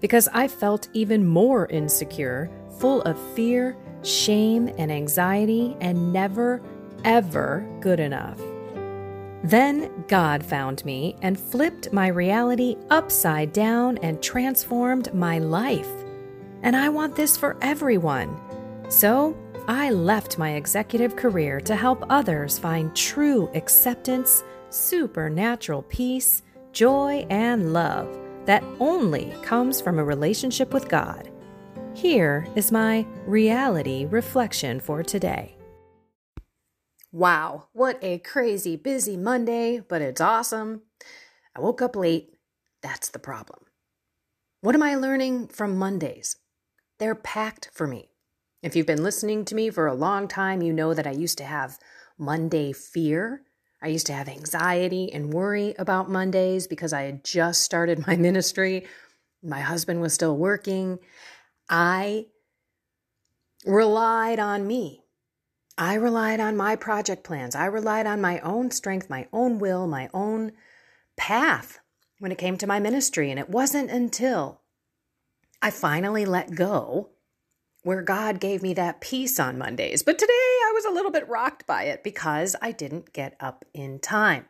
because I felt even more insecure, full of fear, shame and anxiety, and never, ever good enough. Then God found me and flipped my reality upside down and transformed my life. And I want this for everyone. So I left my executive career to help others find true acceptance, supernatural peace, joy, and love that only comes from a relationship with God. Here is my reality reflection for today. Wow, what a crazy busy Monday, but it's awesome. I woke up late. That's the problem. What am I learning from Mondays? They're packed for me. If you've been listening to me for a long time, you know that I used to have Monday fear. I used to have anxiety and worry about Mondays because I had just started my ministry. My husband was still working. I relied on me. I relied on my project plans. I relied on my own strength, my own will, my own path when it came to my ministry. And it wasn't until I finally let go where God gave me that peace on Mondays. But today I was a little bit rocked by it because I didn't get up in time.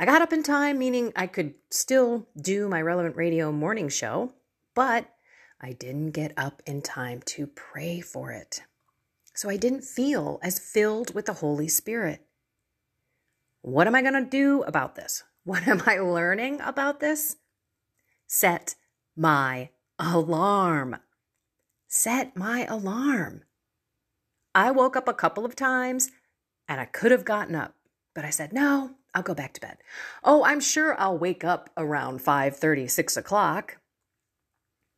I got up in time, meaning I could still do my Relevant Radio morning show, but I didn't get up in time to pray for it. So I didn't feel as filled with the Holy Spirit. What am I going to do about this? What am I learning about this? Set my alarm. Set my alarm. I woke up a couple of times and I could have gotten up, but I said, no, I'll go back to bed. Oh, I'm sure I'll wake up around 5:30, 6 o'clock.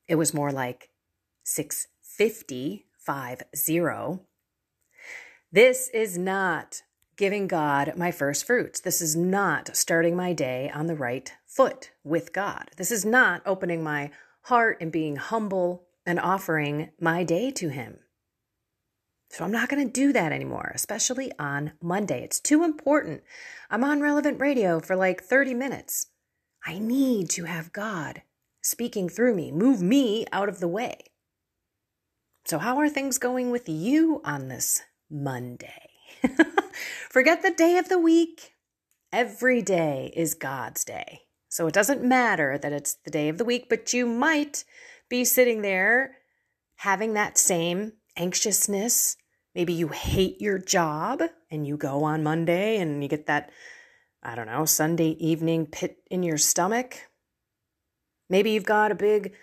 It was more like 6:50, 5-0. This is not giving God my first fruits. This is not starting my day on the right foot with God. This is not opening my heart and being humble and offering my day to Him. So I'm not going to do that anymore, especially on Monday. It's too important. I'm on Relevant Radio for like 30 minutes. I need to have God speaking through me, move me out of the way. So how are things going with you on this Monday? Forget the day of the week. Every day is God's day. So it doesn't matter that it's the day of the week, but you might be sitting there having that same anxiousness. Maybe you hate your job and you go on Monday and you get that, Sunday evening pit in your stomach. Maybe you've got a big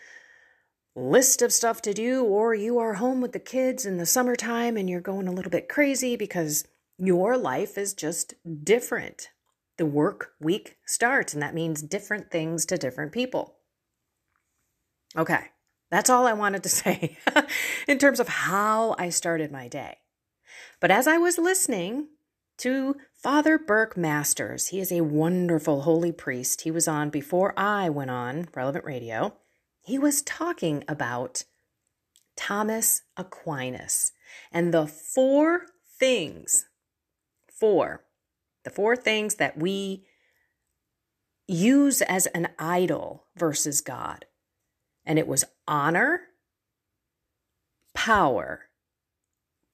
list of stuff to do, or you are home with the kids in the summertime and you're going a little bit crazy because your life is just different. The work week starts, and that means different things to different people. Okay, that's all I wanted to say in terms of how I started my day. But as I was listening to Father Burke Masters. He is a wonderful holy priest. He was on before I went on Relevant Radio. He was talking about Thomas Aquinas and the four things that we use as an idol versus God. And it was honor, power,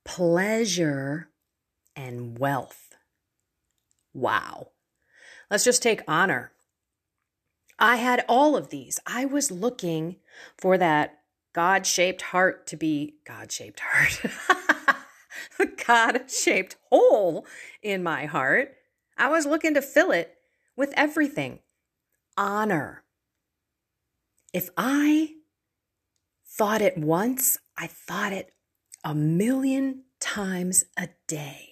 pleasure, and wealth. Wow. Let's just take honor. I had all of these. I was looking for that God-shaped heart to be God-shaped heart. The God-shaped hole in my heart. I was looking to fill it with everything. Honor. If I thought it once, I thought it 1,000,000 times a day.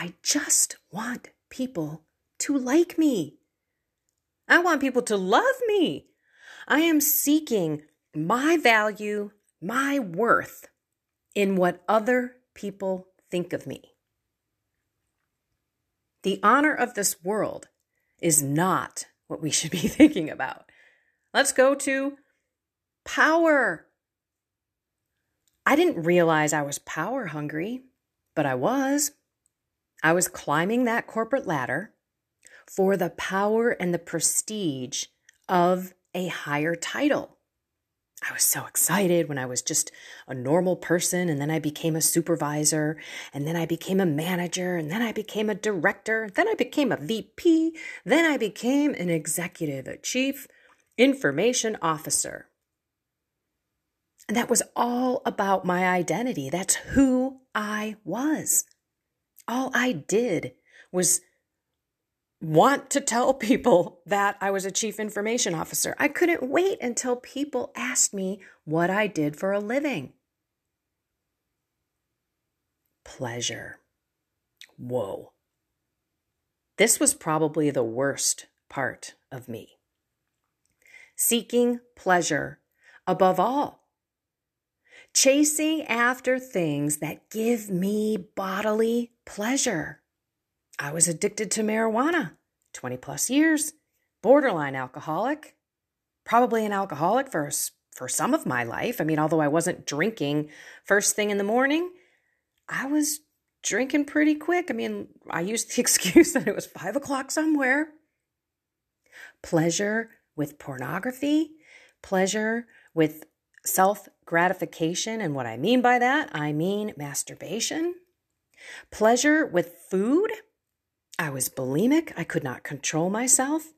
I just want people to like me. I want people to love me. I am seeking my value, my worth in what other people think of me. The honor of this world is not what we should be thinking about. Let's go to power. I didn't realize I was power hungry, but I was. I was climbing that corporate ladder for the power and the prestige of a higher title. I was so excited when I was just a normal person, and then I became a supervisor, and then I became a manager, and then I became a director, then I became a VP, then I became an executive, a chief information officer. And that was all about my identity. That's who I was. All I did was want to tell people that I was a chief information officer. I couldn't wait until people asked me what I did for a living. Pleasure. Whoa. This was probably the worst part of me. Seeking pleasure above all. Chasing after things that give me bodily pleasure. I was addicted to marijuana, 20 plus years, borderline alcoholic, probably an alcoholic for some of my life. I mean, although I wasn't drinking first thing in the morning, I was drinking pretty quick. I mean, I used the excuse that it was 5 o'clock somewhere. Pleasure with pornography, pleasure with self-gratification. And what I mean by that, I mean masturbation. Pleasure with food. I was bulimic. I could not control myself.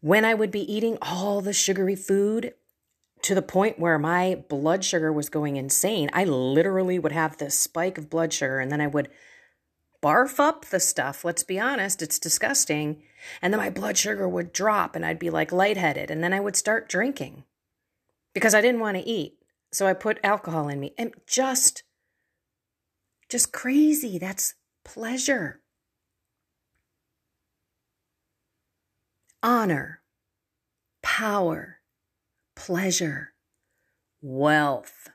When I would be eating all the sugary food to the point where my blood sugar was going insane, I literally would have this spike of blood sugar and then I would barf up the stuff. Let's be honest, it's disgusting. And then my blood sugar would drop and I'd be like lightheaded. And then I would start drinking because I didn't want to eat. So I put alcohol in me and just crazy. That's pleasure. Honor, power, pleasure, wealth.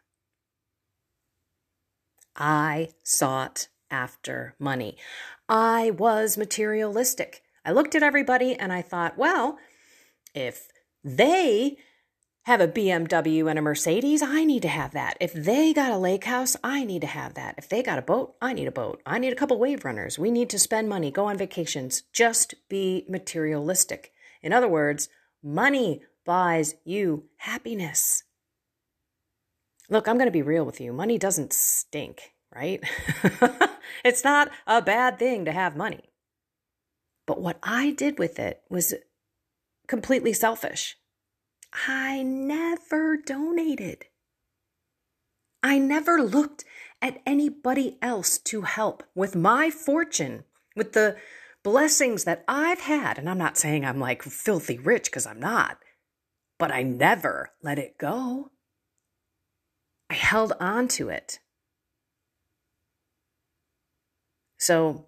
I sought after money. I was materialistic. I looked at everybody and I thought, well, if they have a BMW and a Mercedes, I need to have that. If they got a lake house, I need to have that. If they got a boat, I need a boat. I need a couple wave runners. We need to spend money, go on vacations, just be materialistic. In other words, money buys you happiness. Look, I'm going to be real with you. Money doesn't stink, right? It's not a bad thing to have money. But what I did with it was completely selfish. I never donated. I never looked at anybody else to help with my fortune, with the blessings that I've had. And I'm not saying I'm like filthy rich because I'm not, but I never let it go. I held on to it. So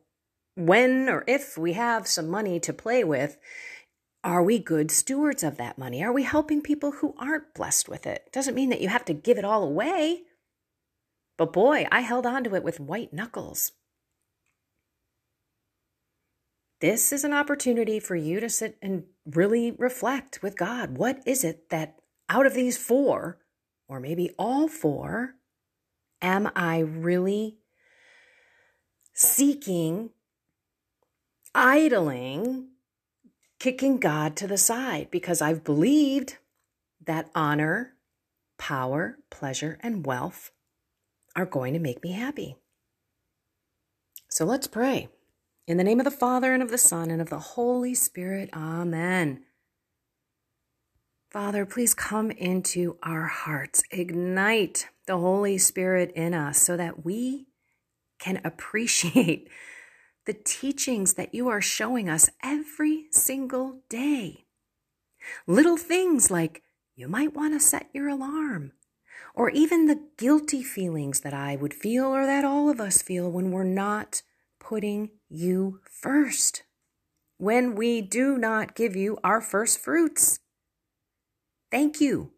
when or if we have some money to play with, are we good stewards of that money? Are we helping people who aren't blessed with it? Doesn't mean that you have to give it all away. But boy, I held on to it with white knuckles. This is an opportunity for you to sit and really reflect with God. What is it that out of these four, or maybe all four, am I really seeking, idling, kicking God to the side because I've believed that honor, power, pleasure, and wealth are going to make me happy. So let's pray. In the name of the Father, and of the Son, and of the Holy Spirit, amen. Father, please come into our hearts. Ignite the Holy Spirit in us so that we can appreciate the teachings that you are showing us every single day. Little things like you might want to set your alarm, or even the guilty feelings that I would feel or that all of us feel when we're not putting you first, when we do not give you our first fruits. Thank you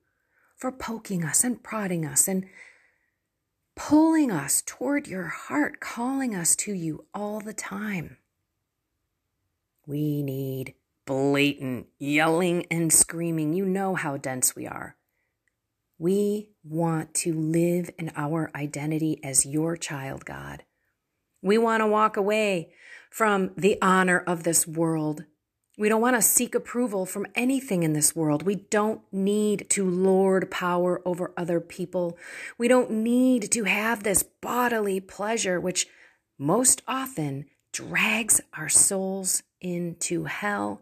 for poking us and prodding us and pulling us toward your heart, calling us to you all the time. We need blatant yelling and screaming. You know how dense we are. We want to live in our identity as your child, God. We want to walk away from the honor of this world. We don't want to seek approval from anything in this world. We don't need to lord power over other people. We don't need to have this bodily pleasure, which most often drags our souls into hell.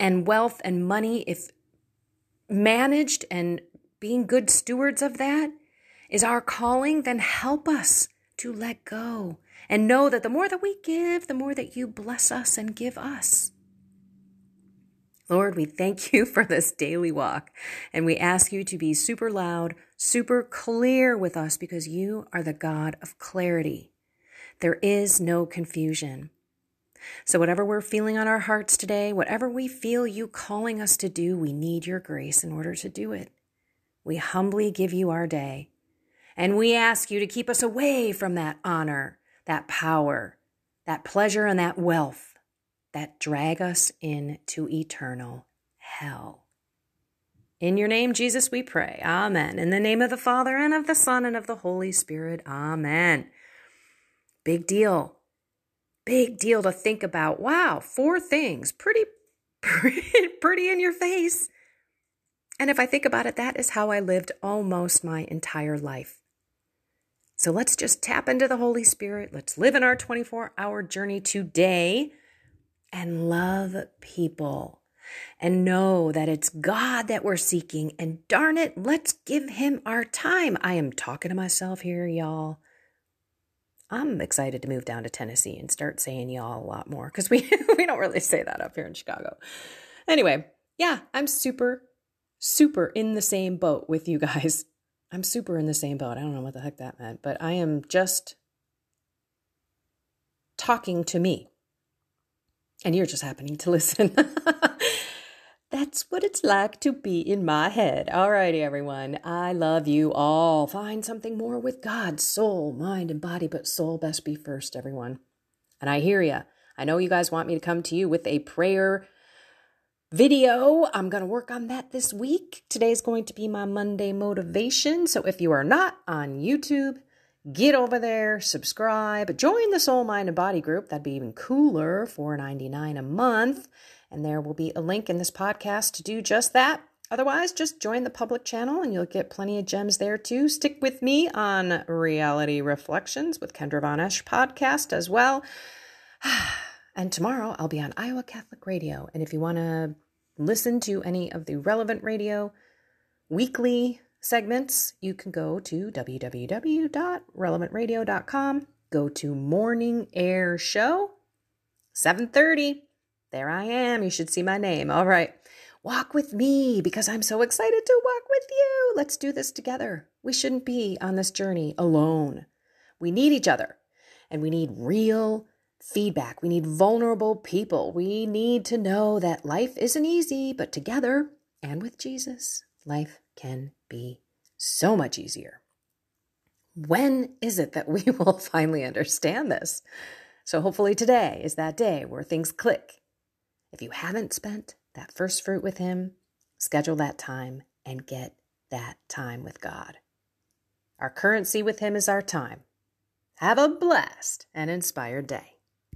And wealth and money, if managed and being good stewards of that is our calling, then help us to let go and know that the more that we give, the more that you bless us and give us. Lord, we thank you for this daily walk, and we ask you to be super loud, super clear with us, because you are the God of clarity. There is no confusion. So whatever we're feeling on our hearts today, whatever we feel you calling us to do, we need your grace in order to do it. We humbly give you our day, and we ask you to keep us away from that honor, that power, that pleasure, and that wealth that drag us into eternal hell. In your name, Jesus, we pray. Amen. In the name of the Father, and of the Son, and of the Holy Spirit. Amen. Big deal. Big deal to think about. Wow, 4 things. Pretty in your face. And if I think about it, that is how I lived almost my entire life. So let's just tap into the Holy Spirit. Let's live in our 24-hour journey today. And love people and know that it's God that we're seeking. And darn it, let's give him our time. I am talking to myself here, y'all. I'm excited to move down to Tennessee and start saying y'all a lot more, because we don't really say that up here in Chicago. Anyway, yeah, I'm super in the same boat with you guys. I'm super in the same boat. I don't know what the heck that meant, but I am just talking to me. And you're just happening to listen. That's what it's like to be in my head. All righty, everyone. I love you all. Find something more with God, soul, mind, and body, but soul best be first, everyone. And I hear ya. I know you guys want me to come to you with a prayer video. I'm going to work on that this week. Today's going to be my Monday motivation. So if you are not on YouTube, get over there, subscribe, join the Soul, Mind, and Body Group. That'd be even cooler, $4.99 a month. And there will be a link in this podcast to do just that. Otherwise, just join the public channel and you'll get plenty of gems there too. Stick with me on Reality Reflections with Kendra Von Esch podcast as well. And tomorrow I'll be on Iowa Catholic Radio. And if you want to listen to any of the Relevant Radio weekly segments, you can go to www.relevantradio.com, go to Morning Air Show, 7:30. There I am. You should see my name. All right. Walk with me, because I'm so excited to walk with you. Let's do this together. We shouldn't be on this journey alone. We need each other, and we need real feedback. We need vulnerable people. We need to know that life isn't easy, but together and with Jesus, life can be so much easier. When is it that we will finally understand this? So hopefully today is that day where things click. If you haven't spent that first fruit with him, schedule that time and get that time with God. Our currency with him is our time. Have a blessed and inspired day.